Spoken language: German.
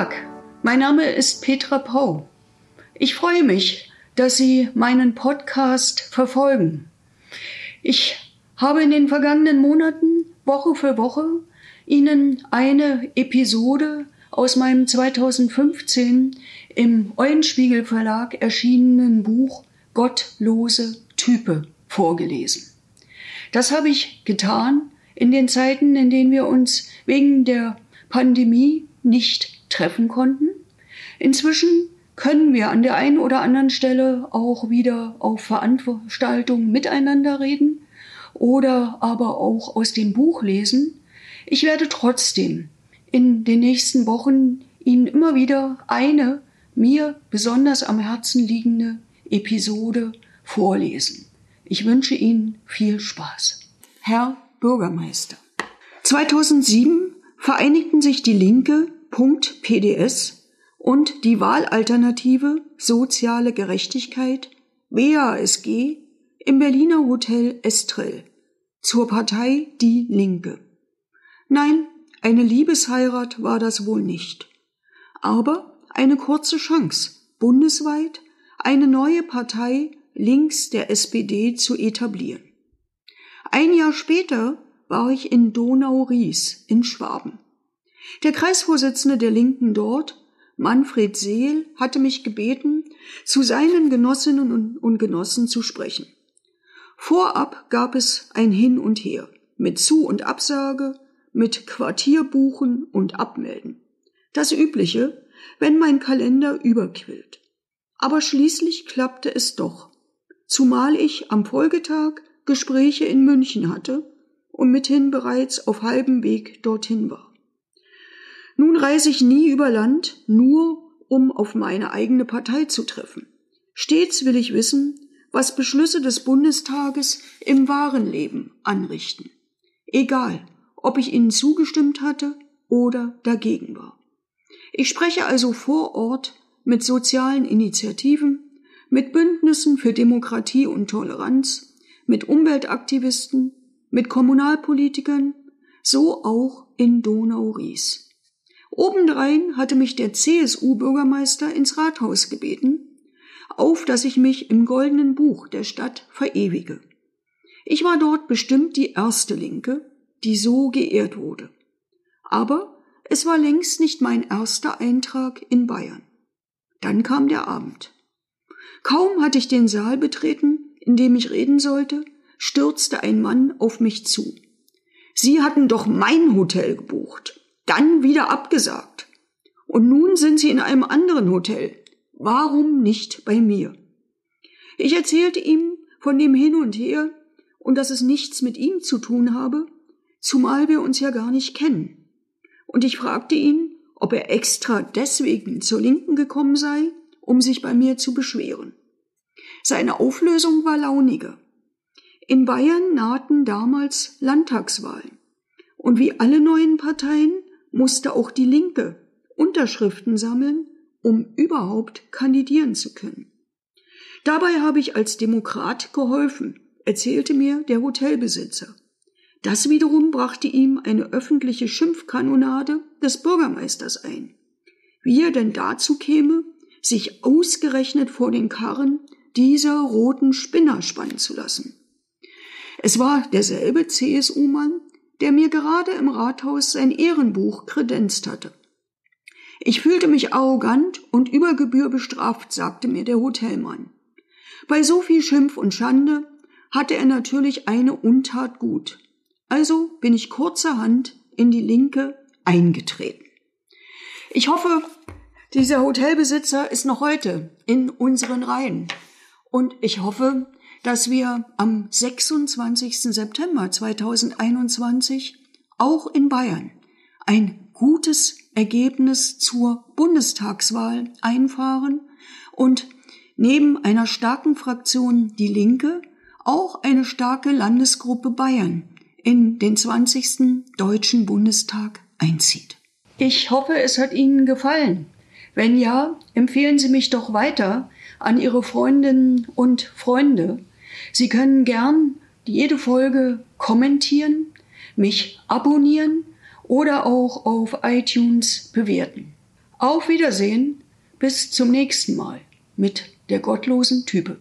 Tag, mein Name ist Petra Pau. Ich freue mich, dass Sie meinen Podcast verfolgen. Ich habe in den vergangenen Monaten Woche für Woche Ihnen eine Episode aus meinem 2015 im Eulenspiegel Verlag erschienenen Buch Gottlose Type vorgelesen. Das habe ich getan in den Zeiten, in denen wir uns wegen der Pandemie nicht treffen konnten. Inzwischen können wir an der einen oder anderen Stelle auch wieder auf Veranstaltungen miteinander reden oder aber auch aus dem Buch lesen. Ich werde trotzdem in den nächsten Wochen Ihnen immer wieder eine mir besonders am Herzen liegende Episode vorlesen. Ich wünsche Ihnen viel Spaß. Herr Bürgermeister. 2007 vereinigten sich die Linke .PDS und die Wahlalternative Soziale Gerechtigkeit, WASG, im Berliner Hotel Estrel zur Partei Die Linke. Nein, eine Liebesheirat war das wohl nicht. Aber eine kurze Chance, bundesweit eine neue Partei links der SPD zu etablieren. Ein Jahr später war ich in Donau-Ries in Schwaben. Der Kreisvorsitzende der Linken dort, Manfred Sehl, hatte mich gebeten, zu seinen Genossinnen und Genossen zu sprechen. Vorab gab es ein Hin und Her, mit Zu- und Absage, mit Quartierbuchen und Abmelden. Das Übliche, wenn mein Kalender überquillt. Aber schließlich klappte es doch, zumal ich am Folgetag Gespräche in München hatte und mithin bereits auf halbem Weg dorthin war. Nun reise ich nie über Land, nur um auf meine eigene Partei zu treffen. Stets will ich wissen, was Beschlüsse des Bundestages im wahren Leben anrichten. Egal, ob ich ihnen zugestimmt hatte oder dagegen war. Ich spreche also vor Ort mit sozialen Initiativen, mit Bündnissen für Demokratie und Toleranz, mit Umweltaktivisten, mit Kommunalpolitikern, so auch in Donau-Ries. Obendrein hatte mich der CSU-Bürgermeister ins Rathaus gebeten, auf dass ich mich im goldenen Buch der Stadt verewige. Ich war dort bestimmt die erste Linke, die so geehrt wurde. Aber es war längst nicht mein erster Eintrag in Bayern. Dann kam der Abend. Kaum hatte ich den Saal betreten, in dem ich reden sollte, stürzte ein Mann auf mich zu. »Sie hatten doch mein Hotel gebucht!« Dann wieder abgesagt. Und nun sind sie in einem anderen Hotel. Warum nicht bei mir? Ich erzählte ihm von dem Hin und Her und dass es nichts mit ihm zu tun habe, zumal wir uns ja gar nicht kennen. Und ich fragte ihn, ob er extra deswegen zur Linken gekommen sei, um sich bei mir zu beschweren. Seine Auflösung war launiger. In Bayern nahten damals Landtagswahlen. Und wie alle neuen Parteien musste auch die Linke Unterschriften sammeln, um überhaupt kandidieren zu können. Dabei habe ich als Demokrat geholfen, erzählte mir der Hotelbesitzer. Das wiederum brachte ihm eine öffentliche Schimpfkanonade des Bürgermeisters ein. Wie er denn dazu käme, sich ausgerechnet vor den Karren dieser roten Spinner spannen zu lassen. Es war derselbe CSU-Mann, der mir gerade im Rathaus sein Ehrenbuch kredenzt hatte. Ich fühlte mich arrogant und über Gebühr bestraft, sagte mir der Hotelmann. Bei so viel Schimpf und Schande hatte er natürlich eine Untat gut. Also bin ich kurzerhand in die Linke eingetreten. Ich hoffe, dieser Hotelbesitzer ist noch heute in unseren Reihen. Und ich hoffe, dass wir am 26. September 2021 auch in Bayern ein gutes Ergebnis zur Bundestagswahl einfahren und neben einer starken Fraktion Die Linke auch eine starke Landesgruppe Bayern in den 20. Deutschen Bundestag einzieht. Ich hoffe, es hat Ihnen gefallen. Wenn ja, empfehlen Sie mich doch weiter an Ihre Freundinnen und Freunde. Sie können gern jede Folge kommentieren, mich abonnieren oder auch auf iTunes bewerten. Auf Wiedersehen, bis zum nächsten Mal mit der gottlosen Type.